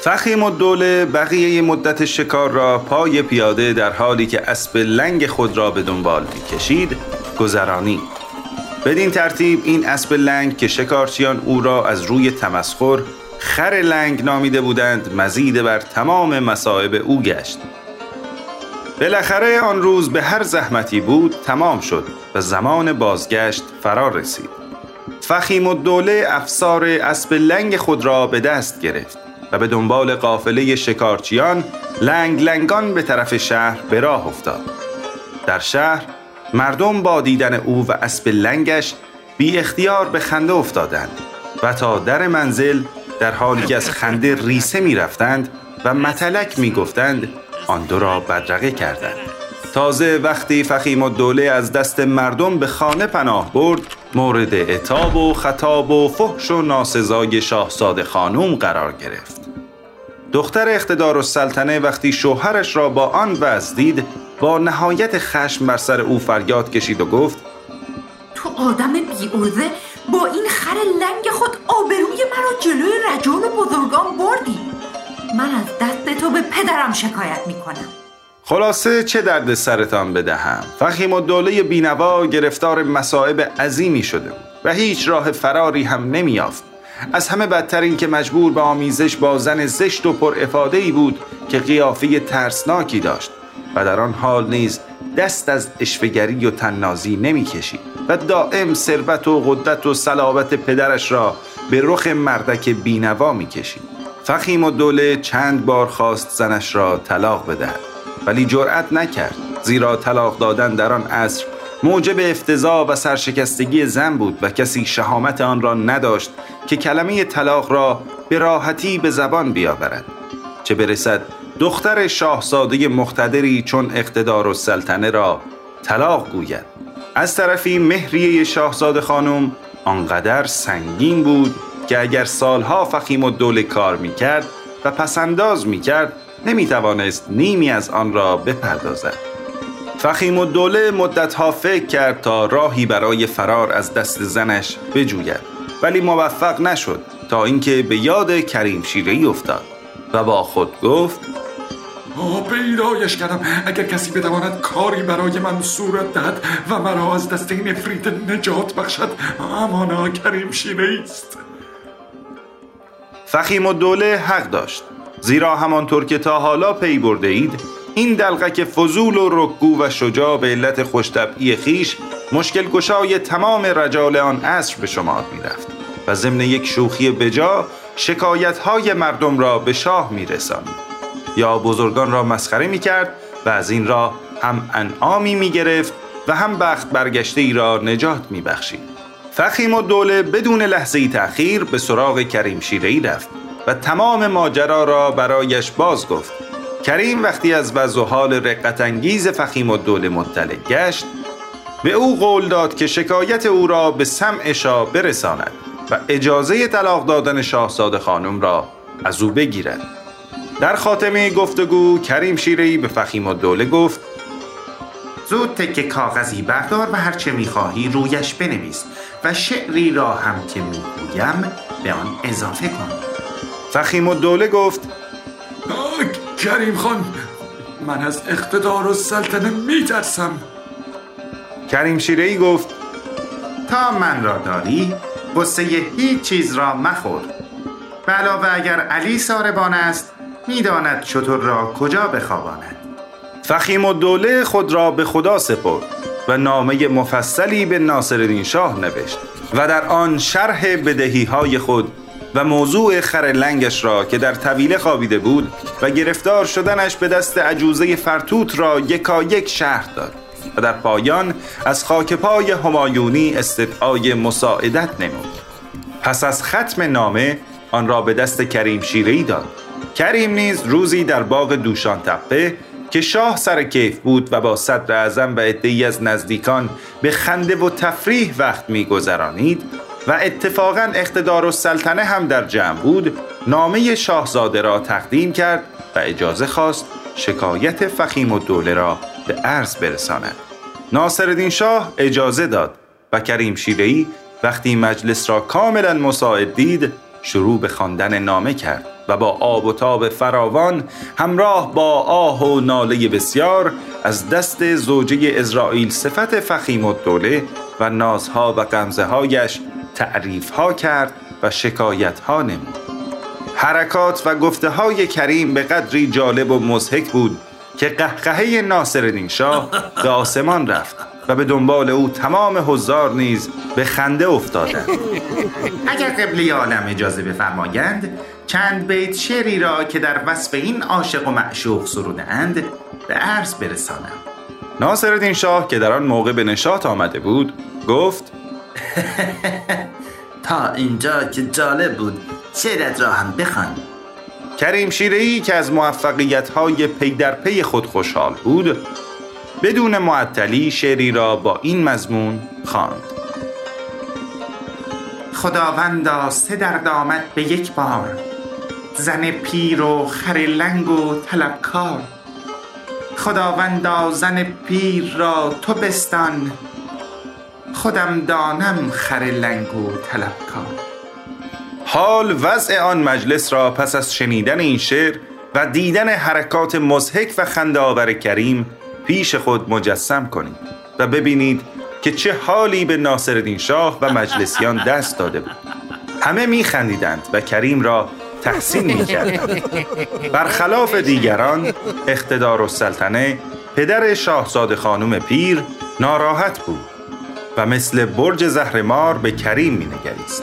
فخیمالدوله بقیه مدت شکار را پای پیاده در حالی که اسب لنگ خود را به دنبال می‌کشید گذرانی. بدین ترتیب این اسب لنگ که شکارچیان او را از روی تمسخر خر لنگ نامیده بودند، مزید بر تمام مصائب او گشت. بالاخره آن روز به هر زحمتی بود تمام شد و زمان بازگشت فرا رسید. فخیمالدوله افسار اسب لنگ خود را به دست گرفت و به دنبال قافله شکارچیان لنگ لنگان به طرف شهر به راه افتاد. در شهر مردم با دیدن او و اسب لنگش بی اختیار به خنده افتادند و تا در منزل در حالی که از خنده ریسه می رفتند و متلک می گفتند آن دو را بدرقه کردند. تازه وقتی فخیمالدوله از دست مردم به خانه پناه برد، مورد عتاب و خطاب و فحش و ناسزای شاهزاده خانم قرار گرفت. دختر اقتدارالسلطنه وقتی شوهرش را با آن وضع دید، با نهایت خشم بر سر او فریاد کشید و گفت: تو آدم بی‌عرضه با این خر لنگ خود آبروی مرا جلوی رجال و بزرگان بردی. من از دست تو به پدرم شکایت میکنم. خلاصه چه درد سرتان بدهم؟ فخیمالدوله بینوا گرفتار مصائب عظیمی شده بود و هیچ راه فراری هم نمی‌یافت. از همه بدتر این که مجبور به آمیزش با زن زشت و پرافاده‌ای بود که قیافه ترسناکی داشت و در آن حال نیز دست از اشوه‌گری و طنازی نمی‌کشید. و دائم ثروت و قدرت و صلابت پدرش را به رخ مردک بینوا می‌کشید. فخیمالدوله چند بار خواست زنش را طلاق بدهد، ولی جرأت نکرد، زیرا طلاق دادن در آن عصر موجب افتضاع و سرشکستگی زن بود و کسی شهامت آن را نداشت که کلمه طلاق را به راحتی به زبان بیاورد، چه برسد دختر شاهزاده مقتدری چون اقتدارالسلطنه را طلاق گوید. از طرفی مهریه شاهزاده خانم آنقدر سنگین بود که اگر سالها فخیمالدوله کار میکرد و پسنداز میکرد نمیتوانست نیمی از آن را بپردازد. فخیمالدوله مدتها فکر کرد تا راهی برای فرار از دست زنش بجوید، ولی موفق نشد تا اینکه به یاد کریم شیره ای افتاد و با خود گفت: پیدایش کردم، اگر کسی بتواند کاری برای من صورت دهد و مرا از دست این افریت نجات بخشد، امانا کریم شیره است. فخیمالدوله حق داشت، زیرا همانطور که تا حالا پی برده اید این دلقک فضول و رکگو و شجاع به علت خوش‌طبعی خیش مشکل گشای تمام رجال آن عصر به شمار می رفت و ضمن یک شوخی بجا شکایت‌های مردم را به شاه می رساند، یا بزرگان را مسخره می کرد و از این راه هم انعامی می گرفت و هم بخت برگشته ای را نجات می بخشید. فخیمالدوله بدون لحظه‌ای تأخیر به سراغ کریم شیره ای رفت و تمام ماجرا را برایش باز گفت. کریم وقتی از وضع و حال رقت انگیز فخیمالدوله مطلع گشت، به او قول داد که شکایت او را به سمع شاه برساند و اجازه طلاق دادن شاهزاده خانم را از او بگیرد. در خاتمه گفتگو کریم شیره ای به فخیمالدوله گفت: زود تکه کاغذی بردار و هرچه میخواهی رویش بنویس و شعری را هم که میگویم به آن اضافه کن. فخیمالدوله گفت: کریم خان، من از اقتدارالسلطنه میترسم. کریم شیره ای گفت: تا من را داری غصه هیچ چیز را مخور، علاوه اگر علی ساربان است میداند چطور را کجا بخواباند. فخیمالدوله خود را به خدا سپرد و نامه مفصلی به ناصرالدین شاه نوشت و در آن شرح بدهی‌های خود و موضوع خر لنگش را که در طویله خوابیده بود و گرفتار شدنش به دست عجوزه فرتوت را یکایک شرح داد و در پایان از خاک پای همایونی استدعای مساعدت نمود. پس از ختم نامه آن را به دست کریم شیره‌ای داد. کریم نیز روزی در باغ دوشان تپه که شاه سر کیف بود و با صدر اعظم و عده‌ای از نزدیکان به خنده و تفریح وقت می‌گذرانید و اتفاقاً اقتدارالسلطنه هم در جمع بود، نامه شاهزاده را تقدیم کرد و اجازه خواست شکایت فخیمالدوله را به عرض برساند. ناصرالدین شاه اجازه داد و کریم شیره‌ای وقتی مجلس را کاملاً مساعد دید شروع به خواندن نامه کرد و با آب و تاب فراوان همراه با آه و ناله بسیار از دست زوجه اسرائیل صفت فخیمالدوله و نازها و غمزه‌هایش تعریف‌ها کرد و شکایت‌ها نمود. حرکات و گفته‌های کریم به قدری جالب و مضحک بود که قهقهه ناصرالدین شاه به آسمان رفت و به دنبال او تمام حضار نیز به خنده افتادند. اگر قبله عالم اجازه بفرمایند چند بیت شعری را که در وصف این عاشق و معشوق سرودند به عرض برسانم. ناصرالدین شاه که در آن موقع به نشاط آمده بود گفت: تا اینجا که جالب بود، شعرت را هم بخوان. کریم شیره‌ای که از موفقیت‌های پی در پی خود خوشحال بود بدون معطلی شعری را با این مضمون خواند: خداوندا سه درد آمد به یک بار، زن پیر و خر لنگ و طلبکار. خداوندا زن پیر را تو بستان، خودم دانم خر لنگ و طلبکار. حال وضع آن مجلس را پس از شنیدن این شعر و دیدن حرکات مضحک و خنده‌آور کریم پیش خود مجسم کنید و ببینید که چه حالی به ناصرالدین شاه و مجلسیان دست داده بود. همه می‌خندیدند و کریم را تحسین می‌کردند. برخلاف دیگران اقتدارالسلطنه پدر شاهزاده خانم پیر ناراحت بود. و مثل برج زهرمار به کریم می‌نگریست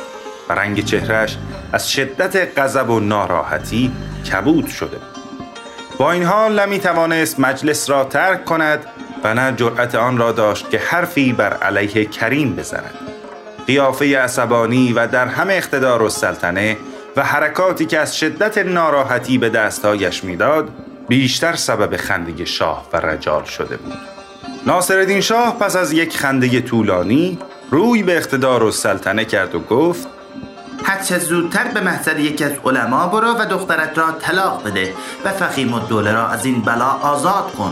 و رنگ چهره‌اش از شدت غضب و ناراحتی کبود شده. با این حال نه می‌توانست مجلس را ترک کند و نه جرأت آن را داشت که حرفی بر علیه کریم بزند. قیافه عصبانی و در هم اقتدارالسلطنه و حرکاتی که از شدت ناراحتی به دستایش می‌داد بیشتر سبب خنده شاه و رجال شده بود. ناصرالدین شاه پس از یک خنده طولانی روی به اقتدارالسلطنه کرد و گفت: هرچه زودتر به محضر یکی از علما برو و دخترت را طلاق بده و فخیمالدوله را از این بلا آزاد کن.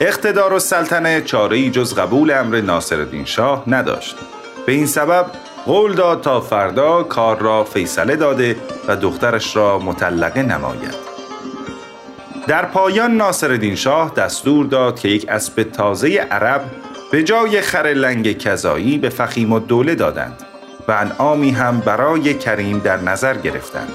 اقتدارالسلطنه چاره‌ای جز قبول امر ناصرالدین شاه نداشت. به این سبب قول داد تا فردا کار را فیصله داده و دخترش را مطلقه نماید. در پایان ناصرالدین شاه دستور داد که یک اسب تازه عرب به جای خر لنگ کذایی به فخیمالدوله دادند و انعامی هم برای کریم در نظر گرفتند.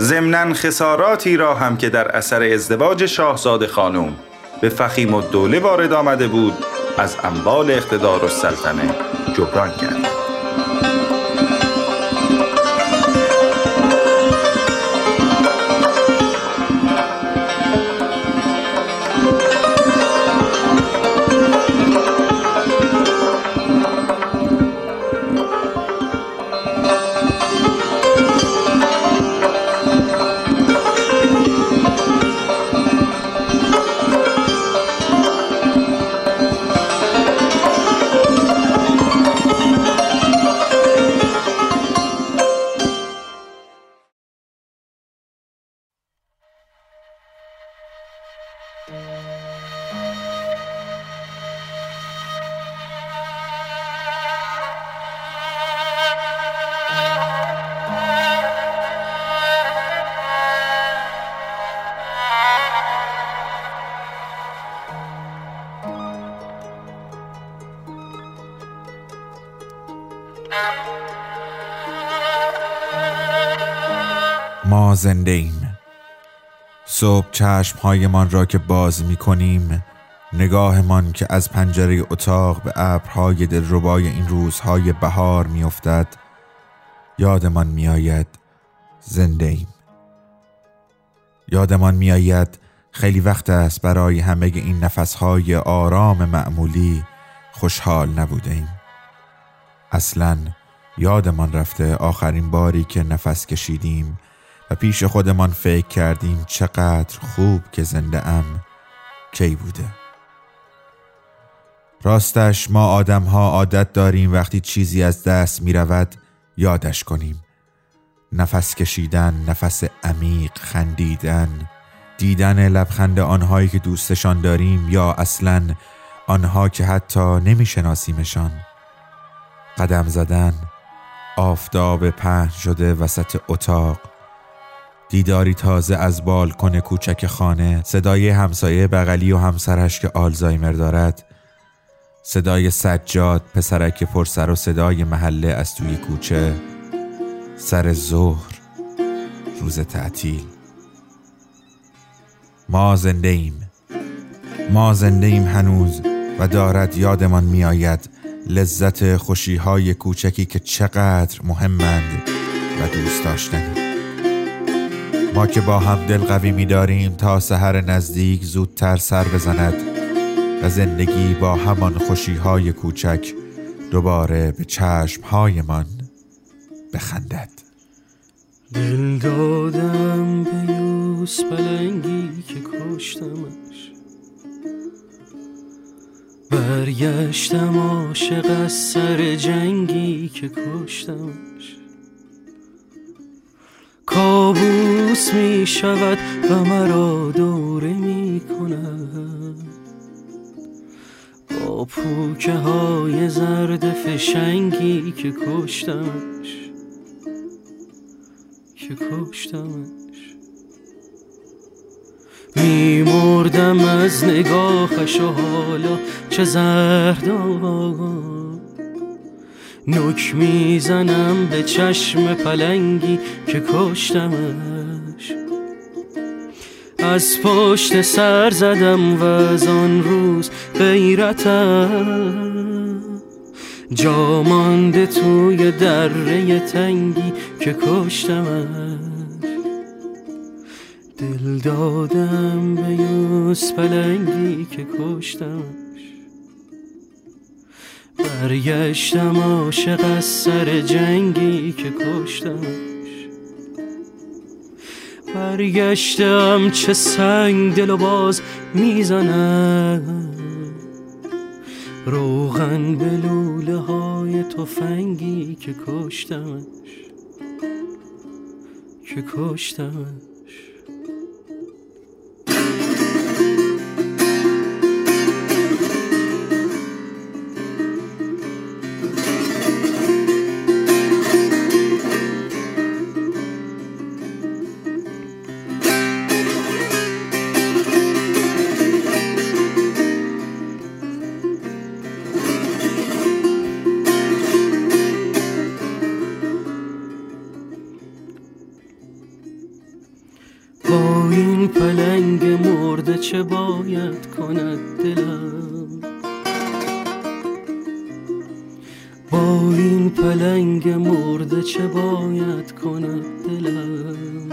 ضمناً خساراتی را هم که در اثر ازدواج شاهزاده خانم به فخیمالدوله وارد آمده بود از اموال اقتدارالسلطنه جبران کرد. ما زنده ایم. صبح چشم‌هایمان را که باز می‌کنیم، نگاهمان که از پنجره اتاق به ابرهای دلربای این روزهای بهار می‌افتد، یادمان می‌آید زنده ایم. یادمان می‌آید خیلی وقت است برای همه این نفس‌های آرام معمولی خوشحال نبودیم. اصلاً یادمان رفته آخرین باری که نفس کشیدیم و پیش خودمان فکر کردیم چقدر خوب که زنده ام کی بوده. راستش ما آدم ها عادت داریم وقتی چیزی از دست می رود یادش کنیم. نفس کشیدن، نفس عمیق، خندیدن، دیدن لبخند آنهایی که دوستشان داریم یا اصلاً آنها که حتی نمی شناسیمشان، قدم زدن، آفتاب پهن شده وسط اتاق، دیداری تازه از بالکن کوچک خانه، صدای همسایه بغلی و همسرش که آلزایمر دارد، صدای سجاد پسرک پرسر و صدای محله از توی کوچه، سر ظهر، روز تعطیل. ما زنده ایم. ما زنده ایم هنوز و دارد یادمان می آید لذت خوشی‌های کوچکی که چقدر مهمند و دوست داشتنی. ما که با هم دل قوی می‌داریم تا سحر نزدیک زودتر سر بزند و زندگی با همان خوشی‌های کوچک دوباره به چشم‌هایمان بخندد. دل دادم به یوز پلنگی که کشتمش، برگشتم عاشق از سر جنگی که کشتمش. کابوس می شود و مرا دوره می کند، با پوکه های زرد فشنگی که کشتمش، که کشتمش. می مردم از نگاهش و حالا چه زرد آقا، نوک میزنم به چشم پلنگی که کشتمش. از پشت سر زدم و از آن روز غیرتم جا مانده توی دره تنگی که کشتمش، دل دادم به یوز پلنگی که کشتمش، برگشتم عاشق از سر جنگی که کشتمش، برگشتم چه سنگ دل و باز میزنم، روغن به لوله های تفنگی که کشتمش، که کشتمش. چه باید کند دلم با این پلنگ مرده، چه باید کند دلم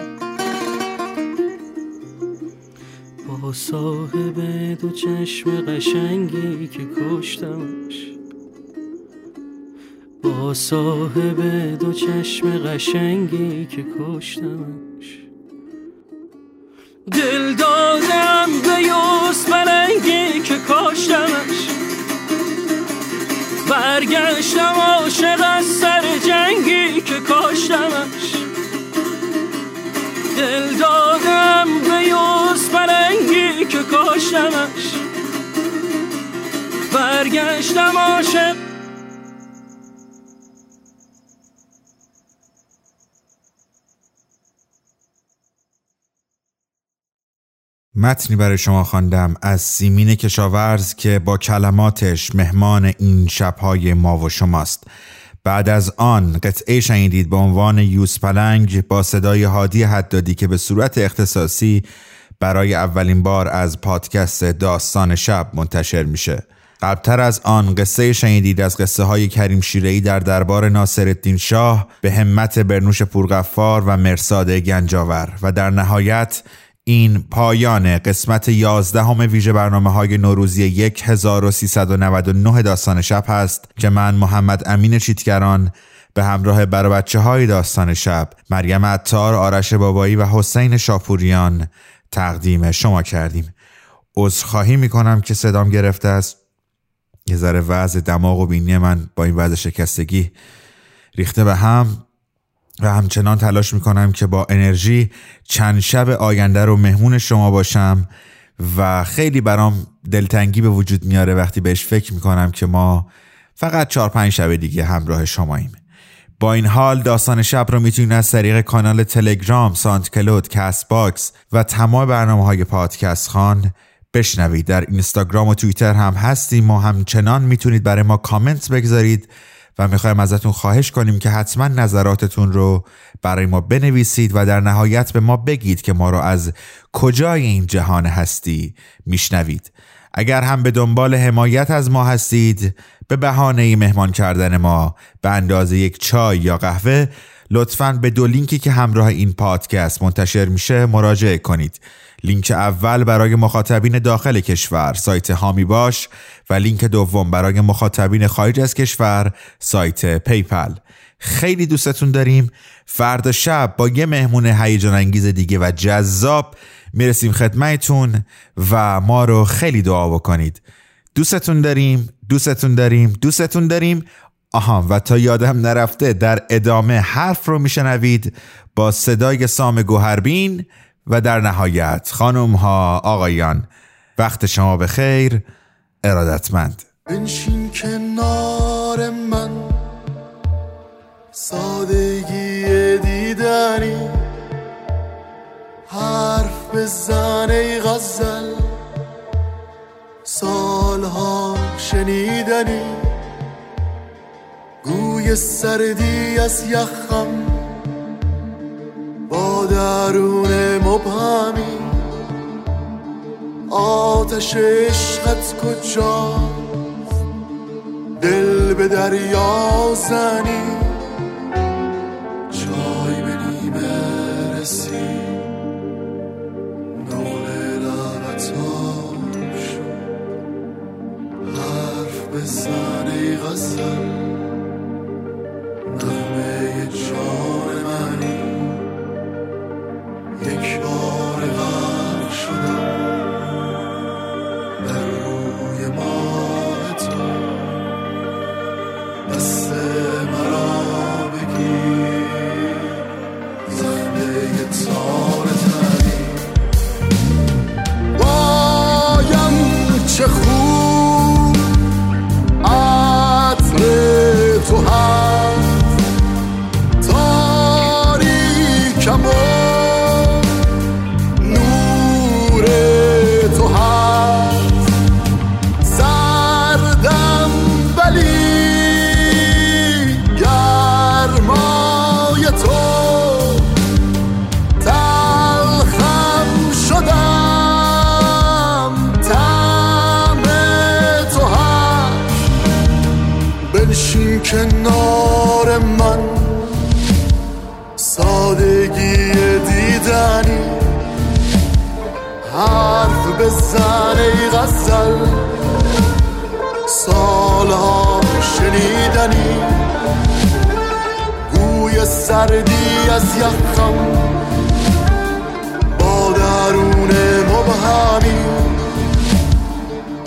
با صاحب دو چشم قشنگی که کشتمش، با صاحب دو چشم قشنگی که کشتمش، دل دادم به یوز پلنگی که کشتمش، برگشتم عاشق از سر جنگی که کشتمش، دل دادم به یوز پلنگی که کشتمش، برگشتم عاشق. متنی برای شما خواندم از سیمین کشاورز که با کلماتش مهمان این شبهای ما و شماست. بعد از آن قطعه شنیدید به عنوان یوز پلنگ با صدای هادی حدادی که به صورت اختصاصی برای اولین بار از پادکست داستان شب منتشر میشه. قبلتر از آن قصه شنیدید از قصه های کریم شیره ای در دربار ناصرالدین شاه به همت برنوش پورغفار و مرصاد گنجاور. و در نهایت این پایان قسمت 11 ویژه برنامه‌های نوروزی 1399 داستان شب هست که من محمد امین چیت گران به همراه بربچه‌های داستان شب، مریم عطار، آرش بابایی و حسین شاپوریان تقدیم شما کردیم. عذرخواهی می‌کنم که صدام گرفته است. یه ذره وضع دماغ و بینی من با این وضع شکستگی ریخته به هم و همچنان تلاش میکنم که با انرژی چند شب آینده رو مهمون شما باشم و خیلی برام دلتنگی به وجود میاره وقتی بهش فکر میکنم که ما فقط 4-5 شب دیگه همراه شماییم. با این حال داستان شب رو میتونید از طریق کانال تلگرام، ساندکلود، کست باکس و تمام برنامه‌های پادکست خان بشنوید. در اینستاگرام و توییتر هم هستیم و همچنان میتونید برای ما کامنت بگذارید و میخوایم ازتون خواهش کنیم که حتما نظراتتون رو برای ما بنویسید و در نهایت به ما بگید که ما رو از کجای این جهان هستی میشنوید. اگر هم به دنبال حمایت از ما هستید، به بهانه مهمان کردن ما به اندازه یک چای یا قهوه، لطفاً به دو لینکی که همراه این پادکست منتشر میشه مراجعه کنید. لینک اول برای مخاطبین داخل کشور سایت هامیباش و لینک دوم برای مخاطبین خارج از کشور سایت پیپل. خیلی دوستتون داریم. فردا شب با یه مهمون هیجان انگیز دیگه و جذاب میرسیم خدمتتون و ما رو خیلی دعا بکنید. دوستتون داریم، دوستتون داریم، دوستتون داریم. آها، و تا یادم نرفته در ادامه حرف رو میشنوید با صدای سام گوهربین و در نهایت خانم ها، آقایان، وقت شما به خیر. ارادتمند. بنشین کنار من، سادگی دیدنی، حرف بزن ای غزل، سالها شنیدنی، گوی سردی از یخم با درون مبهمی، آتش عشقت کجاست دل به دریا زنی، چای به نیمه رسی، نوله لبتاش حرف بزن ای غزل، نغمه جان منی، یک بار غرق شدم در روی ماه تو، دست مرا بگیر زخمه تار تنی، بایم چه خوب عطر تو هست، تاریکم و نور تو هست، سردم ولی کنار من، سادگی دیدنی، حرف بزن ای غزل، سالها شنیدنی، بوی سردی از یخم با درون مبهمی،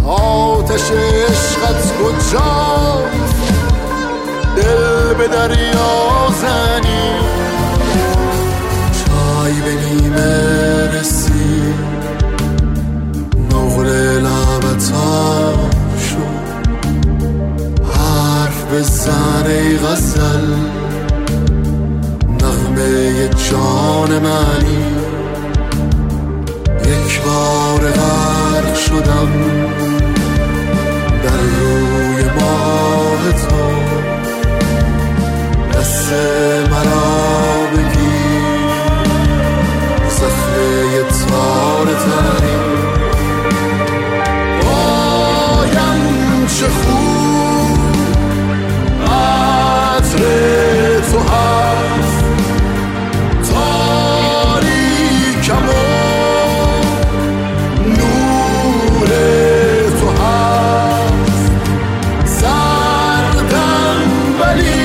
آتش عشقت کجاست، دل به دریا زنی، چای به نیمه رسی، نقل لبت هم شد، حرف بزن ای غزل، نغمه جان منی، یک بار غرق شدم در روی ماه تو، دست مرا بگیر زخمه تار تنی، بایم چه خوب عطر تو هست، تاریکم و نور تو هست، سردم ولی